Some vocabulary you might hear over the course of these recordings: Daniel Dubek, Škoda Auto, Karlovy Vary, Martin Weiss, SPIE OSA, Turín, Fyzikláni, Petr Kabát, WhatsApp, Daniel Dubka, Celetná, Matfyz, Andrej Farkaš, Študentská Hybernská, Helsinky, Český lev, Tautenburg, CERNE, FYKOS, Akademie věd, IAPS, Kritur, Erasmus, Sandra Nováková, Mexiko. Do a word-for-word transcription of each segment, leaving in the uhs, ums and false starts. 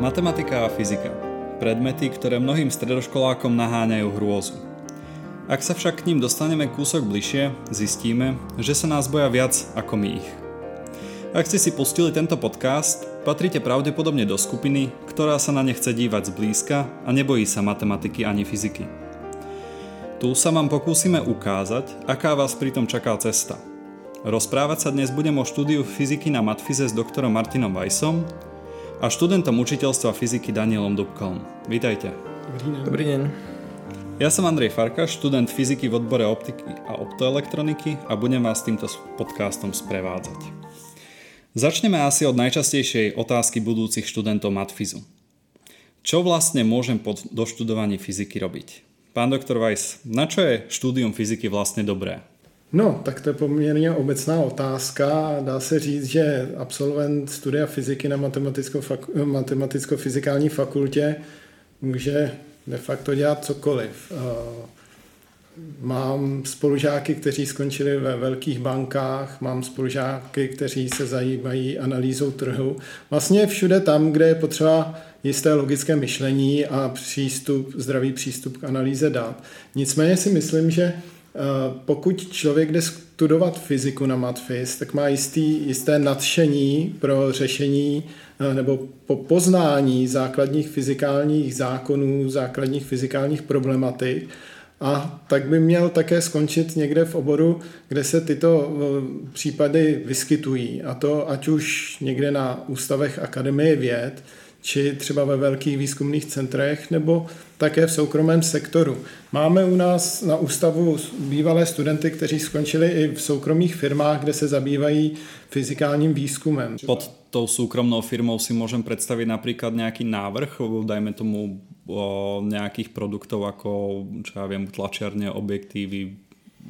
Matematika a fyzika. Predmety, ktoré mnohým stredoškolákom naháňajú hrôzu. Ak sa však k ním dostaneme kúsok bližšie, zistíme, že sa nás boja viac ako my ich. Ak ste si pustili tento podcast, patríte pravdepodobne do skupiny, ktorá sa na ne chce dívať zblízka a nebojí sa matematiky ani fyziky. Tu sa vám pokúsime ukázať, aká vás pritom čaká cesta. Rozprávať sa dnes budem o štúdiu fyziky na Matfyze s doktorom Martinom Weissom a študentom učiteľstva fyziky Danielom Dubkom. Vítajte. Dobrý deň. Dobrý deň. Ja som Andrej Farkaš, študent fyziky v odbore optiky a optoelektroniky a budem vás týmto podcastom sprevádzať. Začneme asi od najčastejšej otázky budúcich študentov Matfyzu. Čo vlastne môžem po doštudovaní fyziky robiť? Pán doktor Weiss, na čo je štúdium fyziky vlastne dobré? No, tak to je poměrně obecná otázka. Dá se říct, že absolvent studia fyziky na matematicko-fyzikální fakultě může de facto dělat cokoliv. Mám spolužáky, kteří skončili ve velkých bankách, mám spolužáky, kteří se zajímají analýzou trhu. Vlastně všude tam, kde je potřeba jisté logické myšlení a přístup, zdravý přístup k analýze dat. Nicméně si myslím, že pokud člověk jde studovat fyziku na Matfyz, tak má jistý, jisté nadšení pro řešení nebo po poznání základních fyzikálních zákonů, základních fyzikálních problematik. A tak by měl také skončit někde v oboru, kde se tyto případy vyskytují. A to ať už někde na ústavech Akademie věd, či třeba ve velkých výzkumných centrech, nebo také v soukromém sektoru. Máme u nás na ústavu bývalé studenty, kteří skončili i v soukromých firmách, kde se zabývají fyzikálním výzkumem. Pod tou soukromnou firmou si můžeme představit například nějaký návrh, dajme tomu o nějakých produktů, jako čo já vím, tlačárně, objektivy,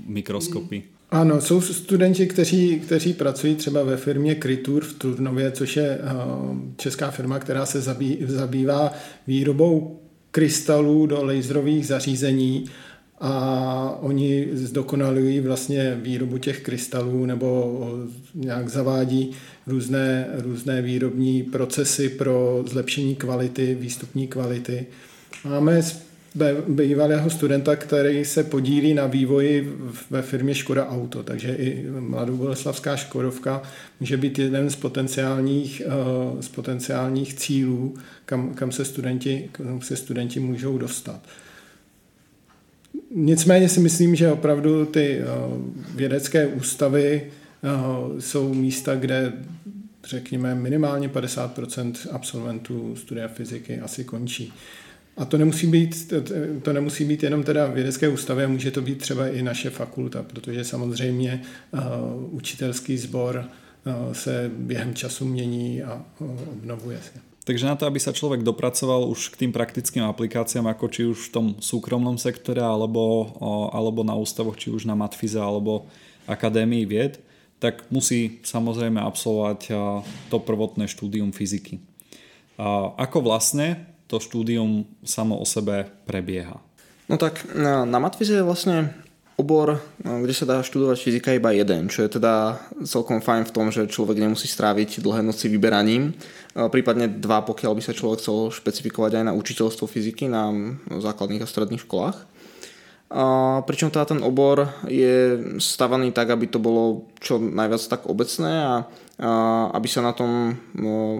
mikroskopy. Mm. Ano, jsou studenti, kteří, kteří pracují třeba ve firmě Kritur v Turnově, což je česká firma, která se zabývá výrobou krystalů do laserových zařízení a oni zdokonalují vlastně výrobu těch krystalů nebo nějak zavádí různé, různé výrobní procesy pro zlepšení kvality, výstupní kvality. Máme bývalého studenta, který se podílí na vývoji ve firmě Škoda Auto, takže i mladoboleslavská Škodovka může být jeden z potenciálních, z potenciálních cílů, kam, kam, se studenti, kam se studenti můžou dostat. Nicméně si myslím, že opravdu ty vědecké ústavy jsou místa, kde řekněme minimálně padesát procent absolventů studia fyziky asi končí. A to nemusí být, to nemusí být jenom teda vědecké ústavy, a může to být třeba i naše fakulta, protože samozřejmě uh, učitelský sbor uh, se během času mění a uh, obnovuje se. Takže na to, aby sa človek dopracoval už k tým praktickým aplikáciám, ako či už v tom súkromnom sektore, alebo, uh, alebo na ústavoch, či už na Matfyze, alebo Akadémii vied, tak musí samozrejme absolvovať uh, to prvotné štúdium fyziky. Uh, ako vlastne to štúdium samo o sebe prebieha? No tak na, na Matfyze je vlastne obor, kde sa dá študovať fyzika iba jeden, čo je teda celkom fajn v tom, že človek nemusí stráviť dlhé noci vyberaním, prípadne dva, pokiaľ by sa človek chcel špecifikovať aj na učiteľstvo fyziky na základných a stredných školách. A pričom teda ten obor je stavaný tak, aby to bolo čo najviac tak obecné a aby sa na tom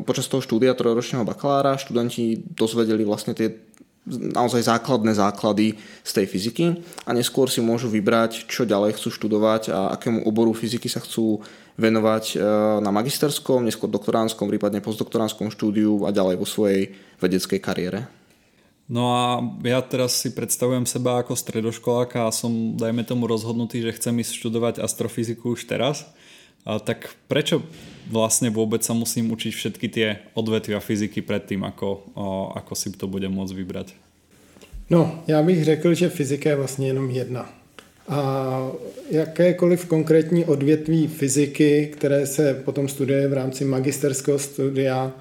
počas toho štúdia trojročného bakalára študenti dozvedeli vlastne tie naozaj základné základy z tej fyziky a neskôr si môžu vybrať, čo ďalej chcú študovať a akému oboru fyziky sa chcú venovať na magisterskom, neskôr doktoránskom, prípadne postdoktoránskom štúdiu a ďalej vo svojej vedeckej kariére. No a ja teraz si predstavujem seba ako stredoškoláka a som, dajme tomu, rozhodnutý, že chcem ísť študovať astrofyziku už teraz. A tak prečo vlastne vôbec sa musím učiť všetky tie odvetvia fyziky predtým, ako, ako si to budem môcť vybrať? No, já bych řekl, že fyzika je vlastně jenom jedna. A jakékoliv konkrétní odvětví fyziky, které se potom studuje v rámci magisterského studia,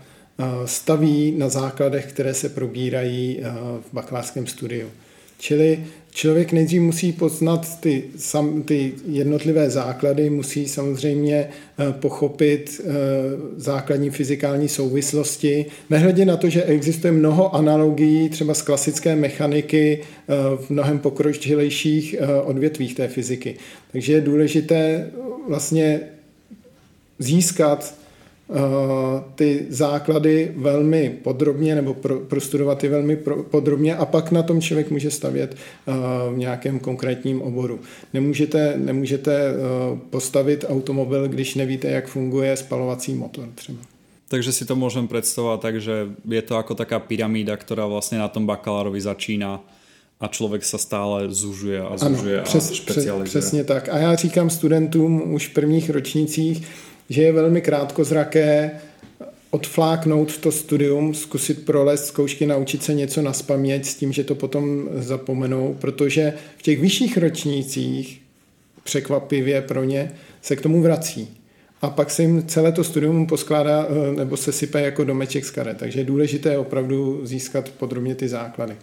staví na základech, které se probírají v bakalářském studiu. Čili Člověk nejdřív musí poznat ty, sam, ty jednotlivé základy, musí samozřejmě pochopit základní fyzikální souvislosti. Nehledě na to, že existuje mnoho analogií třeba z klasické mechaniky v mnohem pokročilejších odvětvích té fyziky. Takže je důležité vlastně získat ty základy velmi podrobně nebo pro, prostudovat je velmi pro, podrobně a pak na tom člověk může stavět uh, v nějakém konkrétním oboru. Nemůžete, nemůžete uh, postavit automobil, když nevíte, jak funguje spalovací motor třeba. Takže si to môžem predstavovať tak, že je to ako taká pyramída, ktorá vlastne na tom bakalárovi začína a člověk se stále zužuje a zužuje ano, přes, a specializuje. Přesně tak. A já říkám studentům už v prvních ročnících, že je velmi krátkozraké odfláknout to studium, zkusit prolézt zkoušky, naučit se něco nazpaměť s tím, že to potom zapomenou, protože v těch vyšších ročnících, překvapivě pro ně, se k tomu vrací. A pak se jim celé to studium poskládá nebo se sype jako domeček z karet. Takže je důležité opravdu získat podrobně ty základy.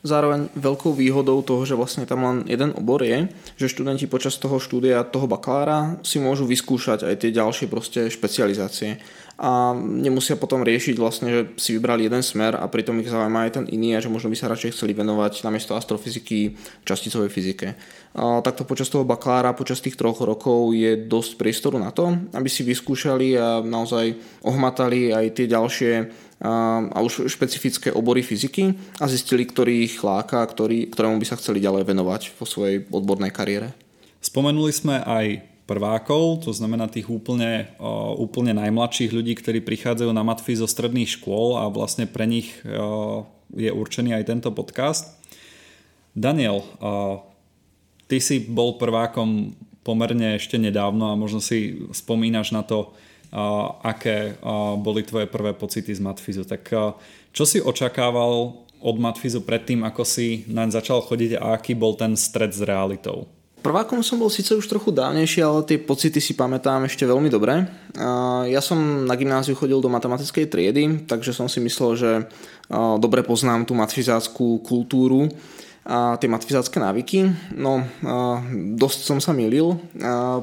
Zároveň veľkou výhodou toho, že vlastne tam len jeden obor je, že študenti počas toho štúdia toho bakalára si môžu vyskúšať aj tie ďalšie proste špecializácie a nemusia potom riešiť vlastne, že si vybrali jeden smer a pritom ich zaujíma aj ten iný a že možno by sa radšej chceli venovať namiesto astrofyziky časticovej fyzike. A takto počas toho bakalára, počas tých troch rokov je dosť priestoru na to, aby si vyskúšali a naozaj ohmatali aj tie ďalšie a už špecifické obory fyziky a zistili, ktorý ich láka, ktorý, ktorému by sa chceli ďalej venovať vo svojej odbornej kariére. Spomenuli sme aj prvákov, to znamená tých úplne, úplne najmladších ľudí, ktorí prichádzajú na Matfyz zo stredných škôl a vlastne pre nich je určený aj tento podcast. Daniel, ty si bol prvákom pomerne ešte nedávno a možno si spomínaš na to, Uh, aké uh, boli tvoje prvé pocity z Matfyzu. Tak uh, čo si očakával od Matfyzu predtým, ako si naň začal chodiť a aký bol ten stret s realitou? Prvákom som bol síce už trochu dávnejší, ale tie pocity si pamätám ešte veľmi dobre. Uh, ja som na gymnáziu chodil do matematickej triedy, takže som si myslel, že uh, dobre poznám tú matfyzáckú kultúru a tie matfyzácké návyky. No, dosť som sa mýlil,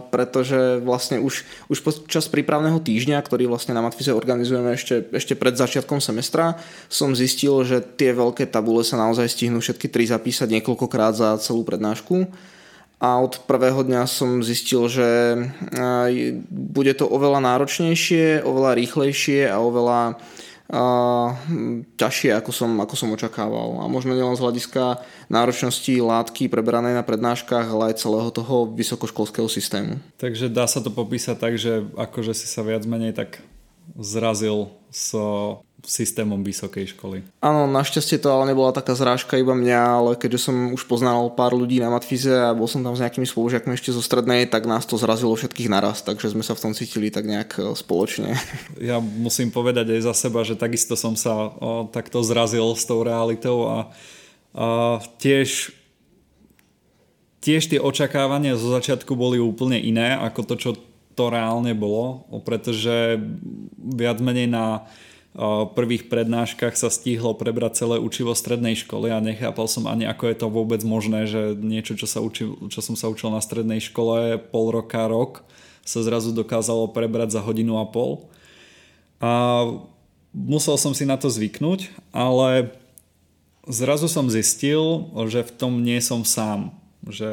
pretože vlastne už, už počas prípravného týždňa, ktorý vlastne na Matfyze organizujeme ešte, ešte pred začiatkom semestra, som zistil, že tie veľké tabule sa naozaj stihnú všetky tri zapísať niekoľkokrát za celú prednášku. A od prvého dňa som zistil, že bude to oveľa náročnejšie, oveľa rýchlejšie a oveľa Uh, ťažšie, ako som, ako som očakával. A možno nielen z hľadiska náročnosti látky preberanej na prednáškach, ale aj celého toho vysokoškolského systému. Takže dá sa to popísať tak, že akože si sa viac menej tak zrazil s systémom vysokej školy. Áno, našťastie to ale nebola taká zrážka iba mňa, ale keďže som už poznal pár ľudí na Matfyze a bol som tam s nejakými spolužiakmi ešte zo strednej, tak nás to zrazilo všetkých naraz, takže sme sa v tom cítili tak nejak spoločne. Ja musím povedať aj za seba, že takisto som sa o, takto zrazil s tou realitou a, a tiež tiež tie očakávania zo začiatku boli úplne iné ako to, čo to reálne bolo, pretože viac menej na prvých prednáškach sa stihlo prebrať celé učivo strednej školy a nechápal som ani, ako je to vôbec možné, že niečo, čo, sa učil, čo som sa učil na strednej škole pol roka, rok, sa zrazu dokázalo prebrať za hodinu a pol. A musel som si na to zvyknúť, ale zrazu som zistil, že v tom nie som sám. Že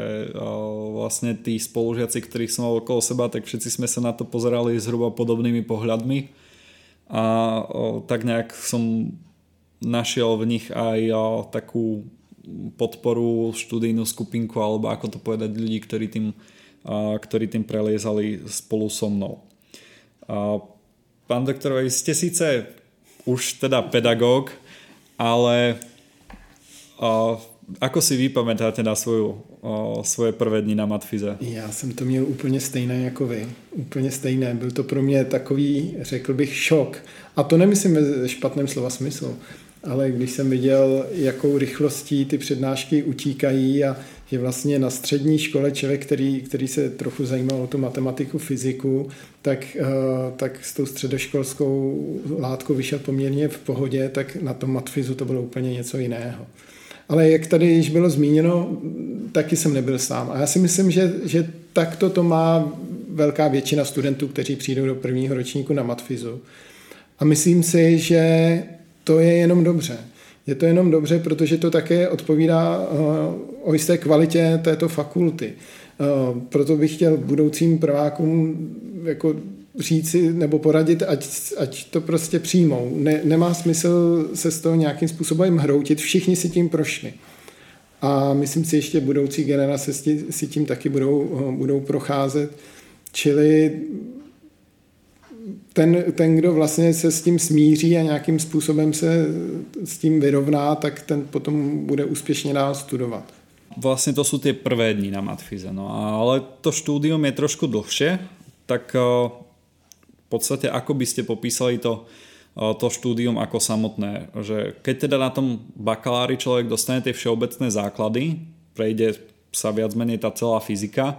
vlastne tí spolužiaci, ktorých som mal okolo seba, tak všetci sme sa na to pozerali zhruba podobnými pohľadmi. A o, tak nejak som našiel v nich aj o, takú podporu, študijnú skupinku alebo ako to povedať ľudí, ktorí tým, a, ktorí tým preliezali spolu so mnou. A, pán doktor, vy ste síce už teda pedagóg, ale a, ako si vy pamätáte na svoju, o, svoje prvé dny na Matfyze? Já jsem to měl úplně stejné jako vy. Úplně stejné. Byl to pro mě takový, řekl bych, šok. A to nemyslím ve špatném slova smyslu, ale když jsem viděl, jakou rychlostí ty přednášky utíkají a že vlastně na střední škole člověk, který, který se trochu zajímal o tu matematiku, fyziku, tak, tak s tou středoškolskou látkou vyšel poměrně v pohodě, tak na tom Matfyzu to bylo úplně něco jiného. Ale jak tady již bylo zmíněno, taky jsem nebyl sám. A já si myslím, že, že takto to má velká většina studentů, kteří přijdou do prvního ročníku na Matfyzu. A myslím si, že to je jenom dobře. Je to jenom dobře, protože to také odpovídá o jisté kvalitě této fakulty. Proto bych chtěl budoucím prvákům jako říci nebo poradit, ať, ať to prostě přijmou. Ne, nemá smysl se z toho nějakým způsobem hroutit, všichni si tím prošli. A myslím si, ještě budoucí generace si tím taky budou, budou procházet. Čili ten, ten, kdo vlastně se s tím smíří a nějakým způsobem se s tím vyrovná, tak ten potom bude úspěšně dál studovat. Vlastně to jsou ty prvé dny na Matfyze, no, ale to štúdium je trošku dlhšie, tak v podstate ako by ste popísali to, to štúdium ako samotné, že keď teda na tom bakalári človek dostane tie všeobecné základy, prejde sa viac menej tá celá fyzika,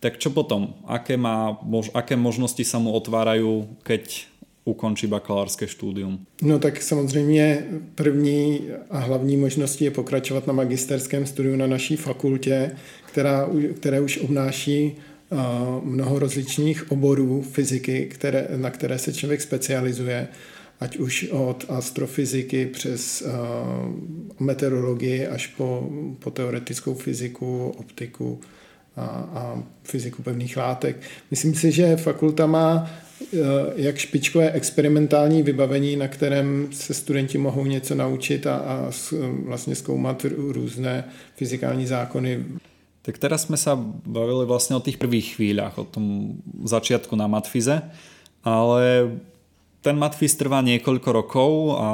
tak čo potom? Aké, má, mož, aké možnosti sa mu otvárajú, keď ukončí bakalářské studium? No tak samozřejmě první a hlavní možností je pokračovat na magisterském studiu na naší fakultě, která, které už obnáší uh, mnoho rozličných oborů fyziky, které, na které se člověk specializuje, ať už od astrofyziky přes uh, meteorologii až po, po teoretickou fyziku, optiku a, a fyziku pevných látek. Myslím si, že fakulta má jak špičkové experimentální vybavení, na kterém se studenti mohou něco naučit a, a vlastně zkoumat různé fyzikální zákony. Tak teraz jsme se bavili vlastně o těch prvých chvíľach, o tom začiatku na Matfyze, ale ten Matfyz trvá niekoľko rokov a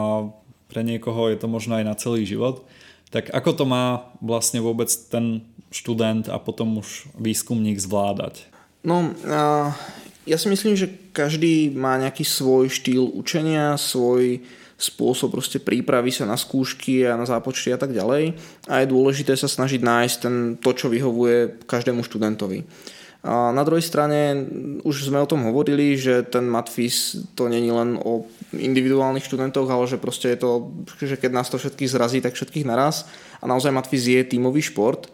pre niekoho je to možno aj na celý život. Tak ako to má vlastně vůbec ten študent a potom už výskumník zvládať? No, uh... Ja si myslím, že každý má nejaký svoj štýl učenia, svoj spôsob proste prípravy sa na skúšky a na zápočty a tak ďalej. A je dôležité sa snažiť nájsť ten, to, čo vyhovuje každému študentovi. A na druhej strane, už sme o tom hovorili, že ten Matfyz to není len o individuálnych študentoch, ale že proste je to, že keď nás to všetkých zrazí, tak všetkých naraz. A naozaj Matfyz je tímový šport.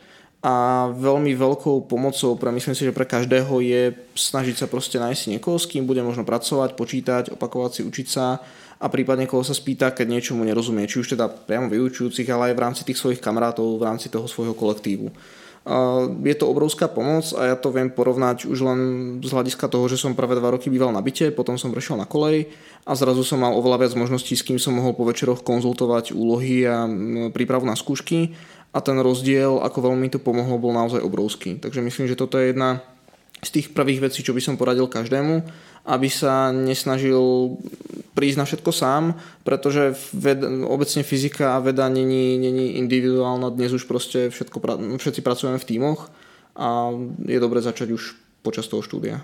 A veľmi veľkou pomocou, pre, myslím si, že pre každého je snažiť sa proste nájsť niekoho, s kým bude možno pracovať, počítať, opakovať si, učiť sa a prípadne koho sa spýta, keď niečo mu nerozumie, či už teda priamo vyučujúcich, ale aj v rámci tých svojich kamarátov, v rámci toho svojho kolektívu. Je to obrovská pomoc a ja to viem porovnať už len z hľadiska toho, že som prvé dva roky býval na byte, potom som prešiel na kolej a zrazu som mal oveľa viac možností, s kým som mohol po večeroch konzultovať úlohy a prípravu na skúšky. A ten rozdiel, ako veľmi to pomohlo, bol naozaj obrovský. Takže myslím, že toto je jedna z tých prvých vecí, čo by som poradil každému, aby sa nesnažil prísť na všetko sám, pretože ved, obecne fyzika a veda není, není individuálna. Dnes už proste všetko, všetci pracujeme v tímoch a je dobré začať už počas toho štúdia.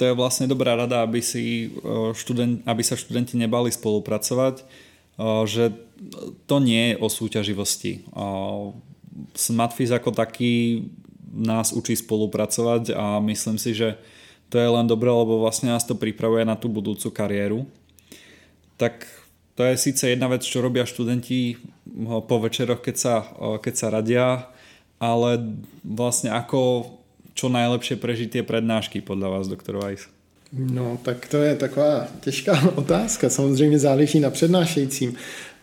To je vlastne dobrá rada, aby, si študent, aby sa študenti nebali spolupracovať, že to nie je o súťaživosti. Matfyz ako taký nás učí spolupracovať a myslím si, že to je len dobré, lebo vlastne nás to pripravuje na tú budúcu kariéru. Tak to je síce jedna vec, čo robia študenti po večeroch, keď sa, keď sa radia, ale vlastne ako čo najlepšie prežiť tie prednášky podľa vás, doktor Weiss? No, tak to je taková těžká otázka. Samozřejmě záleží na přednášejícím.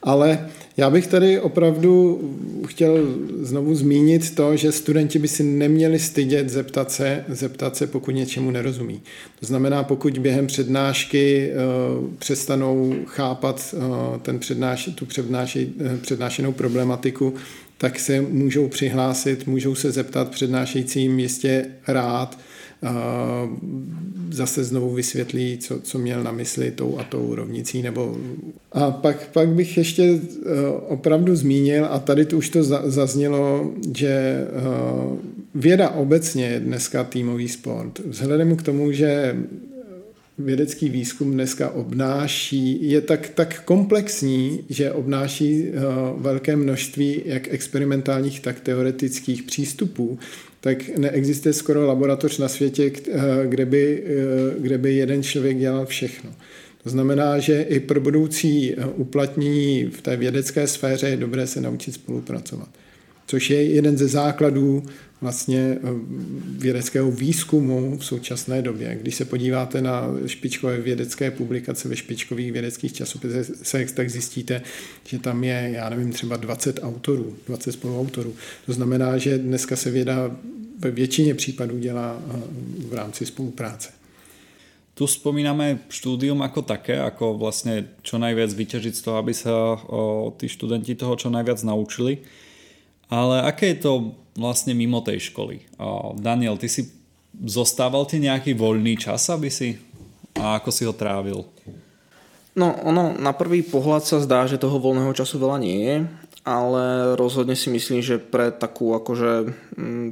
Ale já bych tady opravdu chtěl znovu zmínit to, že studenti by si neměli stydět zeptat se, zeptat se, pokud něčemu nerozumí. To znamená, pokud během přednášky uh, přestanou chápat uh, ten přednáš, tu přednáši, uh, přednášenou problematiku, tak se můžou přihlásit, můžou se zeptat přednášejícím jistě rád, zase znovu vysvětlí, co, co měl na mysli tou a tou rovnicí. Nebo... A pak, pak bych ještě opravdu zmínil, a tady to už to zaznělo, že věda obecně je dneska týmový sport. Vzhledem k tomu, že vědecký výzkum dneska obnáší, je tak, tak komplexní, že obnáší velké množství jak experimentálních, tak teoretických přístupů, tak neexistuje skoro laboratoř na světě, kde by, kde by jeden člověk dělal všechno. To znamená, že i pro budoucí uplatnění v té vědecké sféře je dobré se naučit spolupracovat. Což je jeden ze základů vlastně vědeckého výzkumu v současné době. Když se podíváte na špičkové vědecké publikace ve špičkových vědeckých časopisech, tak zjistíte, že tam je, já nevím, třeba dvacet autorů, dvacet spoluautorů. To znamená, že dneska se věda ve většině případů dělá v rámci spolupráce. Tu spomíname štúdium ako také, ako vlastne čo najviac vyťažiť z toho, aby sa o, tí študenti toho čo najviac naučili. Ale aké je to vlastne mimo tej školy? O, Daniel, ty si zostával ti nejaký voľný čas, aby si, a ako si ho trávil? No ono na prvý pohľad sa zdá, že toho voľného času veľa nie je, ale rozhodne si myslím, že pre takú akože,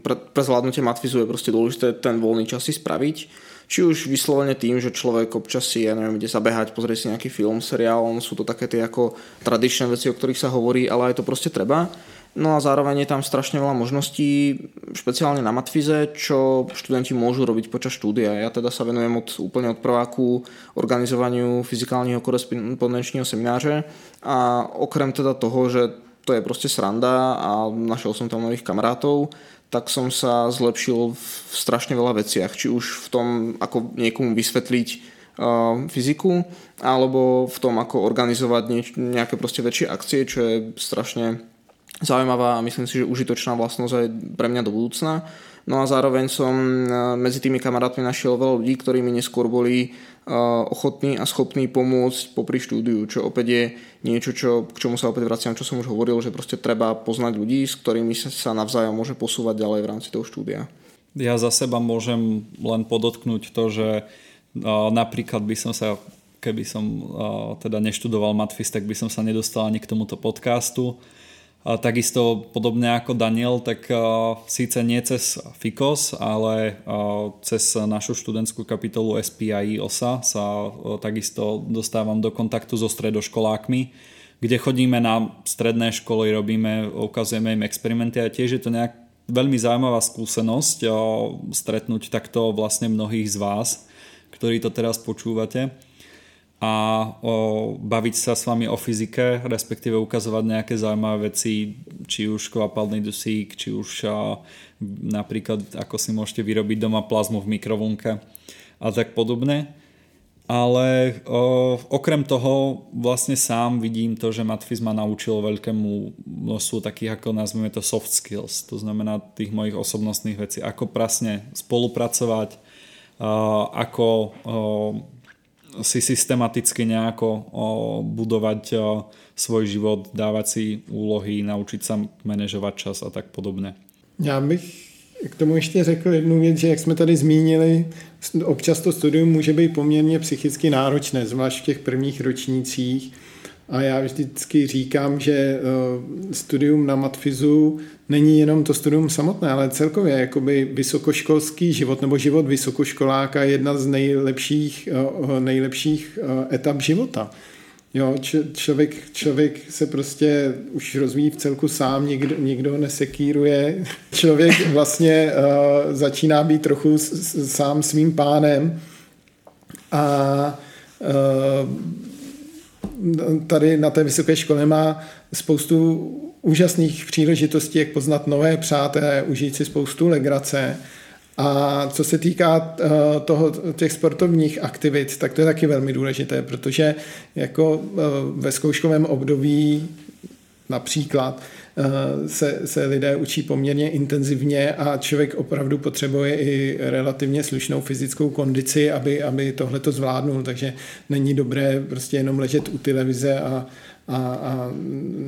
pre, pre zvládnutie matfyzu je proste dôležité ten voľný čas si spraviť. Či už vyslovene tým, že človek občas si, ja neviem, ide sa behať, pozrie si nejaký film, seriál, sú to také tie ako tradičné veci, o ktorých sa hovorí, ale aj to proste treba. No a zároveň je tam strašne veľa možností, špeciálne na matfyze, čo študenti môžu robiť počas štúdia. Ja teda sa venujem od, úplne od prváku organizovaniu fyzikálneho korespondenčného semináře a okrem teda toho, že to je proste sranda a našiel som tam nových kamarátov, tak som sa zlepšil v strašne veľa veciach. Či už v tom, ako niekomu vysvetliť uh, fyziku, alebo v tom, ako organizovať nieč- nejaké proste väčšie akcie, čo je strašne zaujímavá a myslím si, že užitočná vlastnosť aj pre mňa do budúcna. No a zároveň som uh, medzi tými kamarátmi našiel veľa ľudí, ktorí mi neskôr boli uh, ochotní a schopní pomôcť popri štúdiu, čo opäť je niečo, čo, k čomu sa opäť vraciam, čo som už hovoril, že proste treba poznať ľudí, s ktorými sa, sa navzájom môže posúvať ďalej v rámci toho štúdia. Ja za seba môžem len podotknúť to, že uh, napríklad by som sa, keby som uh, teda neštudoval matfyz, tak by som sa nedostal ani k tomuto podcastu. A takisto podobne ako Daniel, tak uh, síce nie cez FYKOS, ale uh, cez našu študentskú kapitolu SPIE OSA sa uh, takisto dostávam do kontaktu so stredoškolákmi, kde chodíme na stredné školy, robíme, ukazujeme im experimenty a tiež je to nejak veľmi zaujímavá skúsenosť uh, stretnúť takto vlastne mnohých z vás, ktorí to teraz počúvate. A o, baviť sa s vami o fyzike, respektíve ukazovať nejaké zaujímavé veci, či už kvapalný dusík, či už a, napríklad ako si môžete vyrobiť doma plazmu v mikrovlnke a tak podobne. Ale o, okrem toho vlastne sám vidím to, že matfyz ma naučil veľkému množstvu takých, ako nazvime to soft skills, to znamená tých mojich osobnostných vecí, ako prasne spolupracovať, a, ako... A, si systematicky nejako o, budovať o, svoj život, dávať si úlohy, naučit sa manažovat čas a tak podobně. Já bych k tomu ještě řekl jednu věc, že jak jsme tady zmínili, občas to studium může být poměrně psychicky náročné, zvlášť v těch prvních ročnících. A já vždycky říkám, že studium na matfyzu není jenom to studium samotné, ale celkově jakoby vysokoškolský život nebo život vysokoškoláka je jedna z nejlepších, nejlepších etap života. Jo, č- člověk, člověk se prostě už rozvíjí v celku sám, nikdo, nikdo ho nesekíruje. Člověk vlastně uh, začíná být trochu s, s, sám svým pánem a uh, tady na té vysoké škole má spoustu úžasných příležitostí, jak poznat nové přátelé, užít si spoustu legrace. A co se týká toho, těch sportovních aktivit, tak to je taky velmi důležité, protože jako ve zkouškovém období například se, se lidé učí poměrně intenzivně a člověk opravdu potřebuje i relativně slušnou fyzickou kondici, aby, aby tohleto zvládnul, takže není dobré prostě jenom ležet u televize a, a, a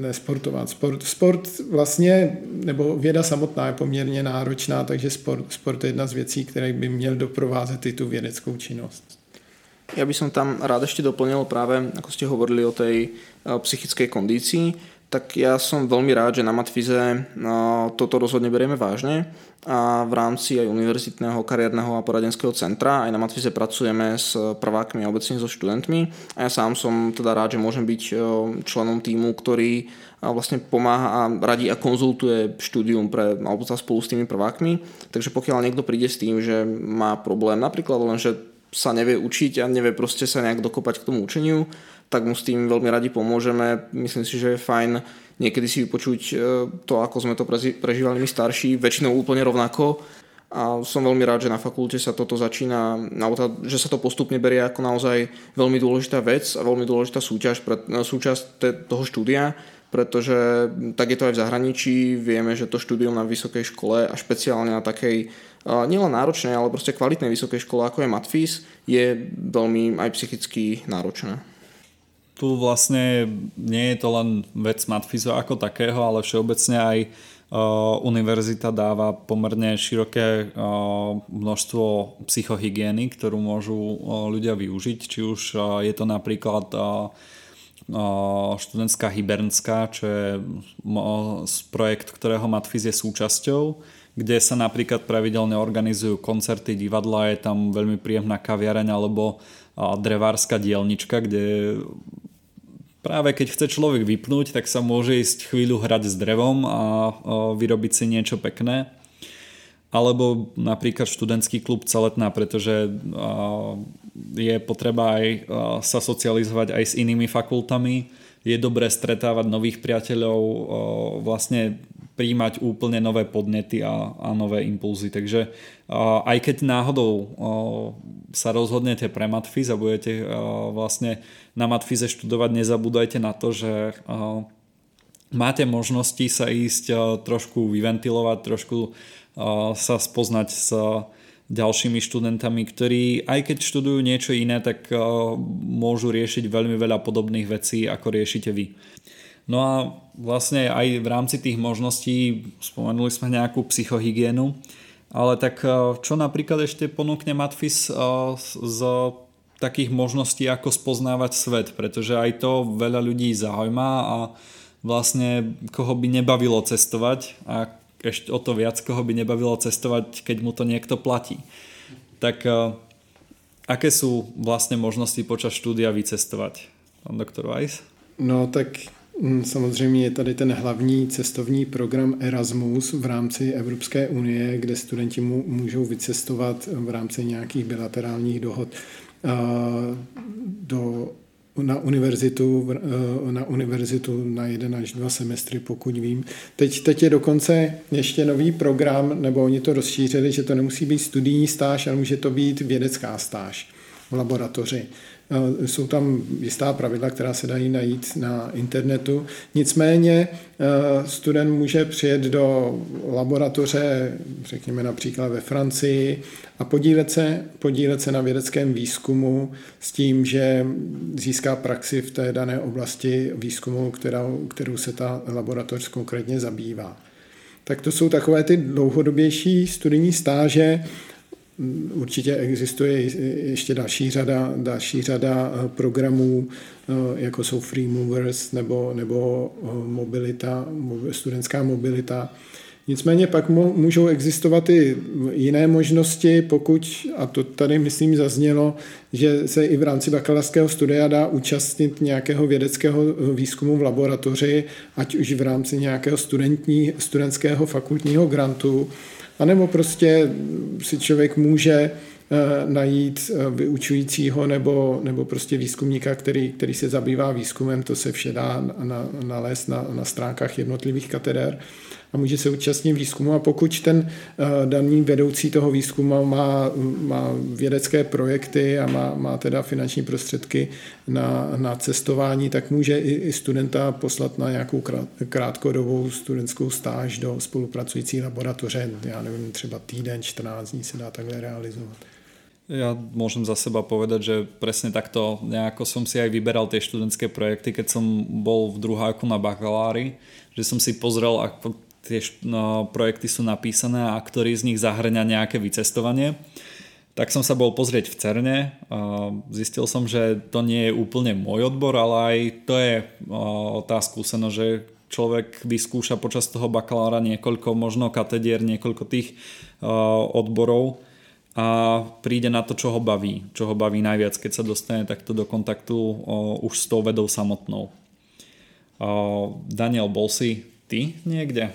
nesportovat. Sport, sport vlastně, nebo věda samotná je poměrně náročná, takže sport, sport je jedna z věcí, které by měl doprovázet i tu vědeckou činnost. Ja by som tam rád ešte doplnil práve, ako ste hovorili o tej psychickej kondícii, tak ja som veľmi rád, že na matfyze toto rozhodne berieme vážne a v rámci aj univerzitného kariérneho a poradenského centra aj na matfyze pracujeme s prvákmi a obecne so študentmi a ja sám som teda rád, že môžem byť členom týmu, ktorý vlastne pomáha a radí a konzultuje štúdium pre, alebo spolu s tými prvákmi, takže pokiaľ niekto príde s tým, že má problém napríklad len, že sa nevie učiť a nevie proste sa nejak dokopať k tomu učeniu, tak mu s tým veľmi radi pomôžeme. Myslím si, že je fajn niekedy si vypočuť to, ako sme to prežívali my starší, väčšinou úplne rovnako. A som veľmi rád, že na fakulte sa toto začína, že sa to postupne berie ako naozaj veľmi dôležitá vec a veľmi dôležitá súťaž, súčasť toho štúdia, pretože tak je to aj v zahraničí. Vieme, že to štúdium na vysokej škole a špeciálne na takej nielen náročnej, ale proste kvalitnej vysokej škole, ako je Matfyz, je veľmi aj psychicky náročné. Tu vlastne nie je to len vec Matfyzu ako takého, ale všeobecne aj Uh, univerzita dáva pomerne široké uh, množstvo psychohygieny, ktorú môžu uh, ľudia využiť. Či už uh, je to napríklad uh, uh, študentská Hybernská, čo je uh, projekt, ktorého Matfyz je súčasťou, kde sa napríklad pravidelne organizujú koncerty, divadla, je tam veľmi príjemná kaviareň alebo uh, drevárska dielnička, kde práve keď chce človek vypnúť, tak sa môže ísť chvíľu hrať s drevom a vyrobiť si niečo pekné. Alebo napríklad študentský klub Celetná, pretože je potreba aj sa socializovať aj s inými fakultami. Je dobré stretávať nových priateľov, vlastne prijímať úplne nové podnety a, a nové impulzy. Takže aj keď náhodou sa rozhodnete pre Matfyz a budete vlastne na Matfyze študovať, nezabúdajte na to, že máte možnosti sa ísť trošku vyventilovať, trošku sa spoznať s ďalšími študentami, ktorí aj keď študujú niečo iné, tak môžu riešiť veľmi veľa podobných vecí, ako riešite vy. No a vlastne aj v rámci tých možností spomenuli sme nejakú psychohygienu, ale tak čo napríklad ešte ponúkne Matfyz z takých možností, ako spoznávať svet, pretože aj to veľa ľudí zaujíma a vlastne koho by nebavilo cestovať a ešte o to viac koho by nebavilo cestovať, keď mu to niekto platí. Tak aké sú vlastne možnosti počas štúdia vycestovať? Pán doktor Weiss? No tak samozřejmě je tady ten hlavní cestovní program Erasmus v rámci Evropské unie, kde studenti můžou vycestovat v rámci nějakých bilaterálních dohod do, na, univerzitu, na univerzitu na jeden až dva semestry, pokud vím. Teď, teď je dokonce ještě nový program, nebo oni to rozšířili, že to nemusí být studijní stáž, ale může to být vědecká stáž v laboratoři. Jsou tam jistá pravidla, která se dají najít na internetu. Nicméně student může přijet do laboratoře, řekněme například ve Francii, a podílet se, podílet se na vědeckém výzkumu s tím, že získá praxi v té dané oblasti výzkumu, kterou, kterou se ta laboratoř konkrétně zabývá. Tak to jsou takové ty dlouhodobější studijní stáže. Určitě existuje ještě další řada, další řada programů, jako jsou Free Movers nebo, nebo mobilita, studentská mobilita. Nicméně pak můžou existovat i jiné možnosti, pokud, a to tady myslím zaznělo, že se i v rámci bakalářského studia dá účastnit nějakého vědeckého výzkumu v laboratoři, ať už v rámci nějakého studentní, studentského fakultního grantu, a nebo prostě si člověk může najít vyučujícího nebo, nebo prostě výzkumníka, který, který se zabývá výzkumem, to se vše dá nalézt na, na, na stránkách jednotlivých kateder a může se účastnit výzkumu. A pokud ten daný vedoucí toho výzkumu má, má vědecké projekty a má, má teda finanční prostředky na, na cestování, tak může i, i studenta poslat na nějakou krátkodobou studentskou stáž do spolupracující laboratoře. Já nevím, třeba týden, čtrnáct dní se dá takhle realizovat. Ja môžem za seba povedať, že presne takto nejako som si aj vyberal tie študentské projekty, keď som bol v druháku na bakalári, že som si pozrel, ako tie no, projekty sú napísané a ktorý z nich zahrňa nejaké vycestovanie. Tak som sa bol pozrieť v CERNE, zistil som, že to nie je úplne môj odbor, ale aj to je tá skúsenosť, že človek vyskúša počas toho bakalára niekoľko možno katedier, niekoľko tých odborov a príde na to, čo ho baví. Čo ho baví najviac, keď sa dostane takto do kontaktu o, už s tou vedou samotnou. O, Daniel, bol si ty niekde?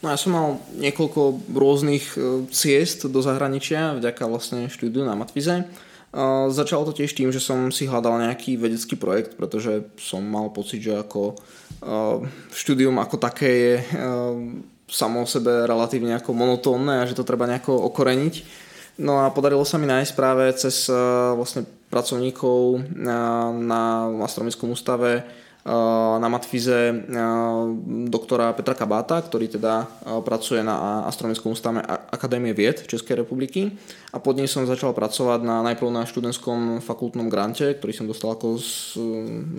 No ja som mal niekoľko rôznych ciest do zahraničia vďaka vlastne štúdiu na Matfyze. Začalo to tiež tým, že som si hľadal nejaký vedecký projekt, pretože som mal pocit, že ako štúdium ako také je samo o sebe relatívne ako monotónne a že to treba nejako okoreniť. No a podarilo sa mi nájsť práve cez vlastne pracovníkov na, na astronomickom ústave na Matfyze doktora Petra Kabáta, ktorý teda pracuje na astronomickom ústave Akademie věd Českej republiky, a pod nej som začal pracovať na, najprv na študentskom fakultnom grante, ktorý som dostal ako z,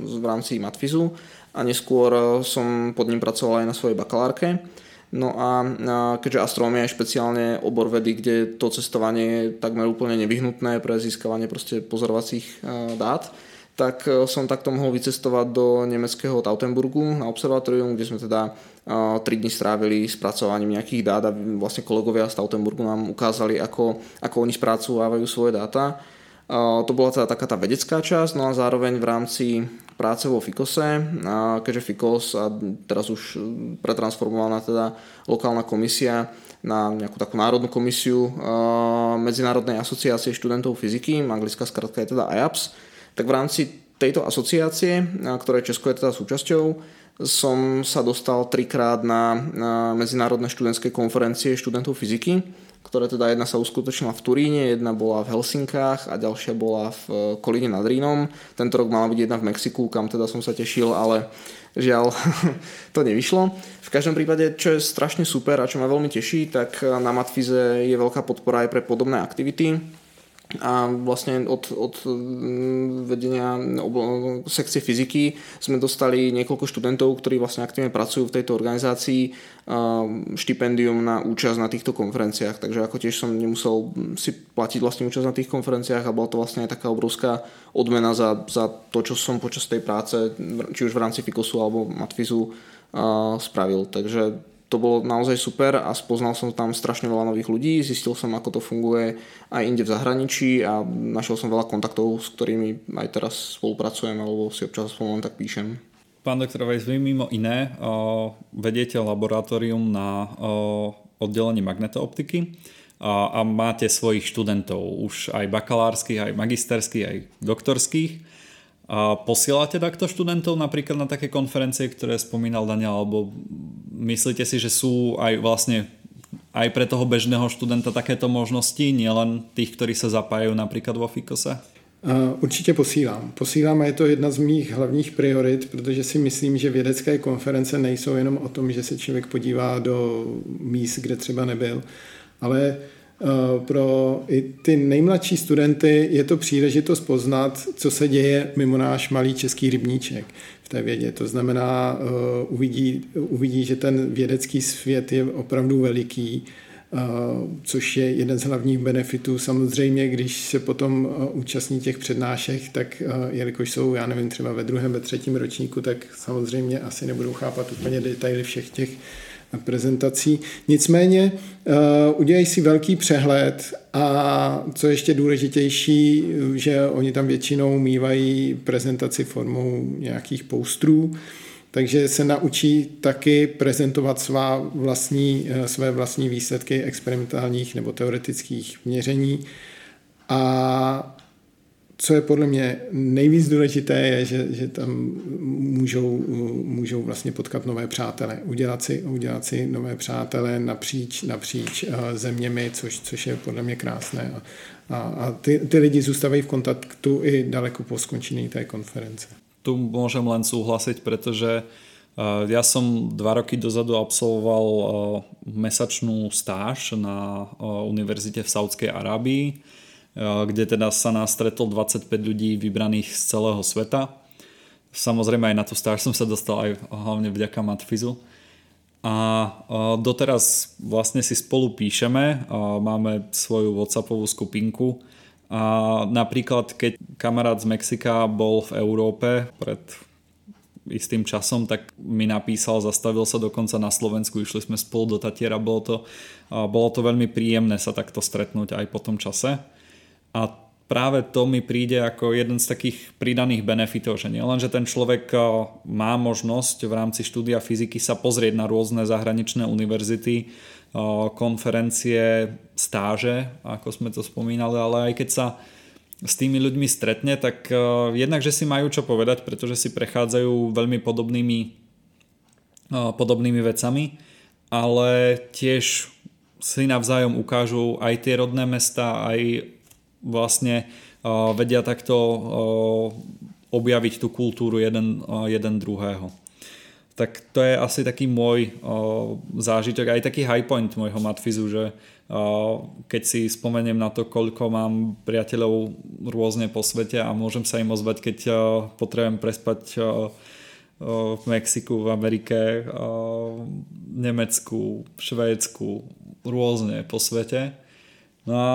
z, v rámci Matfyzu, a neskôr som pod ním pracoval aj na svojej bakalárke. No a keďže astronomia je špeciálne obor vedy, kde to cestovanie je takmer úplne nevyhnutné pre získavanie proste pozorovacích dát, tak som takto mohol vycestovať do nemeckého Tautenburgu na observatórium, kde sme teda tri dni strávili s pracovaním nejakých dát a vlastne kolegovia z Tautenburgu nám ukázali, ako, ako oni spracovávajú svoje dáta. To bola teda taká tá vedecká časť, no a zároveň v rámci práce vo FYKOSe, keďže FYKOS a teraz už pretransformovaná teda lokálna komisia na nejakú takú národnú komisiu Medzinárodnej asociácie študentov fyziky, anglická skratka je teda I A P S, tak v rámci tejto asociácie, ktoré Česko je teda súčasťou, som sa dostal trikrát na medzinárodné študentské konferencie študentov fyziky, ktoré teda jedna sa uskutočnila v Turíne, jedna bola v Helsinkách a ďalšia bola v Kolíne nad Rýnom. Tento rok mala byť jedna v Mexiku, kam teda som sa tešil, ale žiaľ to nevyšlo. V každom prípade, čo je strašne super a čo ma veľmi teší, tak na Matfyze je veľká podpora aj pre podobné aktivity. A vlastne od, od vedenia sekcie fyziky sme dostali niekoľko študentov, ktorí vlastne aktívne pracujú v tejto organizácii, štipendium na účasť na týchto konferenciách. Takže ako tiež som nemusel si platiť vlastne účasť na tých konferenciách a bola to vlastne aj taká obrovská odmena za, za to, čo som počas tej práce, či už v rámci FYKOSu alebo Matfyzu, spravil. Takže to bolo naozaj super a spoznal som tam strašne veľa nových ľudí, zistil som, ako to funguje aj inde v zahraničí a našiel som veľa kontaktov, s ktorými aj teraz spolupracujem alebo si občas aspoň tak píšem. Pán doktor Weiss, vy mimo iné o, vediete laboratórium na o, oddelení magnetooptiky a, a máte svojich študentov už aj bakalárskych, aj magisterských, aj doktorských. A posielate takto študentov napríklad na také konferencie, ktoré spomínal Daniel, alebo myslíte si, že sú aj vlastne aj pre toho bežného študenta takéto možnosti, nielen tých, ktorí sa zapájajú napríklad vo FYKOSe? Určitě posílám. Posílám a je to jedna z mých hlavních priorit, protože si myslím, že vědecké konference nejsou jenom o tom, že se člověk podívá do míst, kde třeba nebyl, ale pro i ty nejmladší studenty je to příležitost poznat, co se děje mimo náš malý český rybníček v té vědě. To znamená, uh, uvidí, uvidí, že ten vědecký svět je opravdu veliký, uh, což je jeden z hlavních benefitů. Samozřejmě, když se potom uh, účastní těch přednášek, tak uh, jelikož jsou, já nevím, třeba ve druhém, ve třetím ročníku, tak samozřejmě asi nebudou chápat úplně detaily všech těch prezentací. Nicméně uh, udělají si velký přehled a co ještě důležitější, že oni tam většinou mívají prezentaci formou nějakých poustrů, takže se naučí taky prezentovat svá vlastní, své vlastní výsledky experimentálních nebo teoretických měření. A co je podle mě nejvíc důležité, je, že, že tam můžou, můžou vlastně potkat nové přátelé, udělat si, udělat si nové přátelé napříč, napříč zeměmi, což, což je podle mě krásné. A, a, a ty, ty lidi zůstávají v kontaktu i daleko po skončení té konference. Tu môžem len súhlasiť, pretože ja som dva roky dozadu absolvoval mesačnú stáž na univerzite v Saúdskej Arábii, kde teda sa nás stretol dvadsaťpäť ľudí vybraných z celého sveta. Samozrejme aj na tú stáž som sa dostal aj hlavne vďaka Matfyzu. A doteraz vlastne si spolu píšeme, máme svoju WhatsAppovú skupinku a napríklad keď kamarát z Mexika bol v Európe pred istým časom, tak mi napísal, zastavil sa dokonca na Slovensku, išli sme spolu do Tatiera, bolo to, bolo to veľmi príjemné sa takto stretnúť aj po tom čase. A práve to mi príde ako jeden z takých pridaných benefitov, že nielen, že ten človek má možnosť v rámci štúdia fyziky sa pozrieť na rôzne zahraničné univerzity, konferencie, stáže, ako sme to spomínali, ale aj keď sa s tými ľuďmi stretne, tak uh, jednak, že si majú čo povedať, pretože si prechádzajú veľmi podobnými, uh, podobnými vecami, ale tiež si navzájom ukážu aj tie rodné mesta, aj vlastne uh, vedia takto uh, objaviť tú kultúru jeden, uh, jeden druhého. Tak to je asi taký môj uh, zážitok, aj taký high point môjho Matfyzu, že keď si spomeniem na to, koľko mám priateľov rôzne po svete a môžem sa im ozvať, keď potrebujem prespať v Mexiku, v Amerike, v Nemecku, v Švédsku, rôzne po svete. No a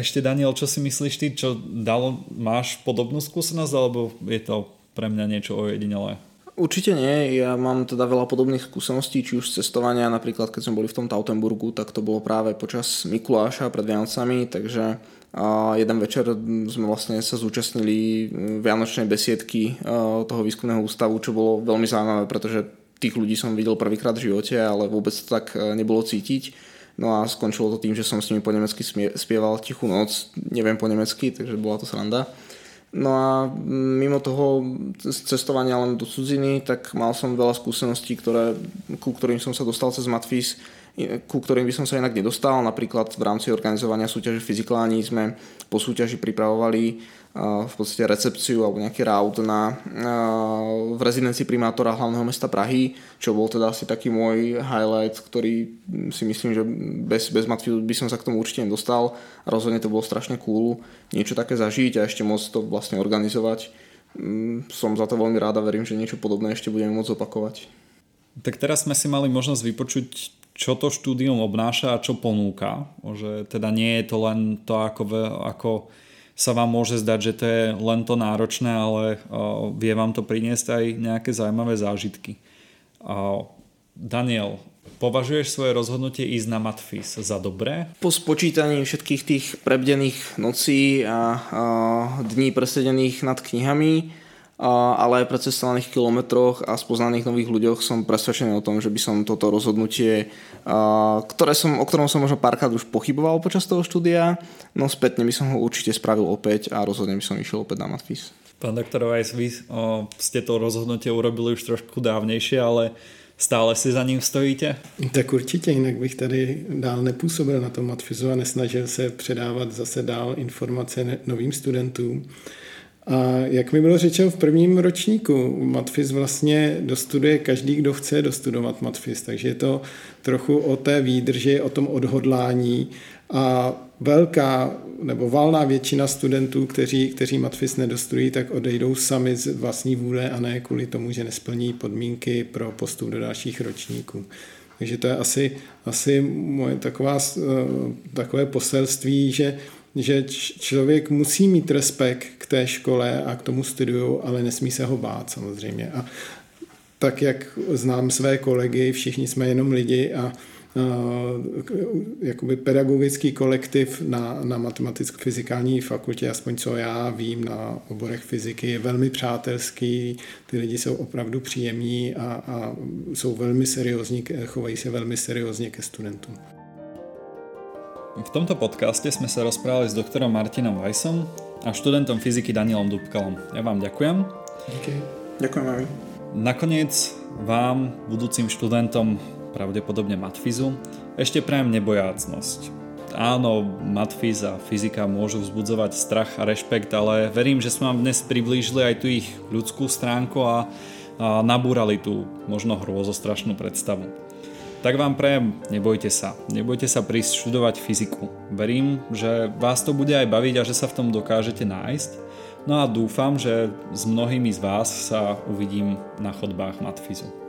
ešte Daniel, čo si myslíš ty, čo dalo, máš podobnú skúsenosť, alebo je to pre mňa niečo ojedinelé? Určite nie, ja mám teda veľa podobných skúseností, či už z cestovania, napríklad keď sme boli v tom Tautenburgu, tak to bolo práve počas Mikuláša pred Vianocami, takže jeden večer sme vlastne sa zúčastnili vianočnej besiedky toho výskumného ústavu, čo bolo veľmi zaujímavé, pretože tých ľudí som videl prvýkrát v živote, ale vôbec to tak nebolo cítiť. No a skončilo to tým, že som s nimi po nemecky spieval Tichú noc, neviem po nemecky, takže bola to sranda. No a mimo toho cestovania len do cudziny, tak mal som veľa skúseností, ktoré, ku ktorým som sa dostal cez Matfyz, ku ktorým by som sa inak nedostal. Napríklad v rámci organizovania súťaže Fyzikláni sme po súťaži pripravovali v podstate recepciu alebo nejaký raut na, v rezidencii primátora hlavného mesta Prahy, čo bol teda asi taký môj highlight, ktorý si myslím, že bez, bez Matfyzu by som sa k tomu určite nedostal. A rozhodne to bolo strašne cool niečo také zažiť a ešte môcť to vlastne organizovať. Som za to veľmi rád a verím, že niečo podobné ešte budeme môcť opakovať. Tak teraz sme si mali možnosť vypočuť, čo to štúdium obnáša a čo ponúka. Že teda nie je to len to, ako, ako sa vám môže zdať, že to je len to náročné, ale uh, vie vám to priniesť aj nejaké zaujímavé zážitky. Uh, Daniel, považuješ svoje rozhodnutie ísť na Matfyz za dobré? Po spočítaní všetkých tých prebdených nocí a, a dní presedených nad knihami, ale aj pre cestovaných kilometroch a spoznaných nových ľuďoch som presvedčený o tom, že by som toto rozhodnutie, ktoré som, o ktorom som možno párkrát už pochyboval počas toho štúdia, no spätne by som ho určite spravil opäť a rozhodne by som išiel opäť na Matfyz. Pán doktor Weiss, vy o, ste to rozhodnutie urobili už trošku dávnejšie, ale stále si za ním stojíte? Tak určitě, jinak bych tady dál nepůsobil na tom Matfyzu a nesnažil se předávat zase dál informace novým studentům. A jak mi bylo řečeno v prvním ročníku, Matfyz vlastně dostuduje každý, kdo chce dostudovat Matfyz, takže je to trochu o té výdrži, o tom odhodlání a velká nebo valná většina studentů, kteří, kteří Matfyz nedostudují, tak odejdou sami z vlastní vůle a ne kvůli tomu, že nesplní podmínky pro postup do dalších ročníků. Takže to je asi, asi moje taková, takové poselství, že že člověk musí mít respekt k té škole a k tomu studiu, ale nesmí se ho bát samozřejmě. A tak, jak znám své kolegy, všichni jsme jenom lidi a, a jakoby pedagogický kolektiv na, na matematicko-fyzikální fakultě, aspoň co já vím na oborech fyziky, je velmi přátelský, ty lidi jsou opravdu příjemní a, a jsou velmi seriózní, chovají se velmi seriózně ke studentům. V tomto podcaste sme sa rozprávali s doktorom Martinom Weissom a študentom fyziky Danielom Dubkalom. Ja vám ďakujem. Díky. Ďakujem aj. Nakoniec vám, budúcim študentom pravdepodobne Matfyzu, ešte prajem nebojácnosť. Áno, Matfyz a fyzika môžu vzbudzovať strach a rešpekt, ale verím, že sme vám dnes priblížili aj tú ich ľudskú stránku a, a nabúrali tú možno hrôzostrašnú predstavu. Tak vám prajem, nebojte sa. Nebojte sa prísť študovať fyziku. Verím, že vás to bude aj baviť a že sa v tom dokážete nájsť. No a dúfam, že s mnohými z vás sa uvidím na chodbách Matfyzu.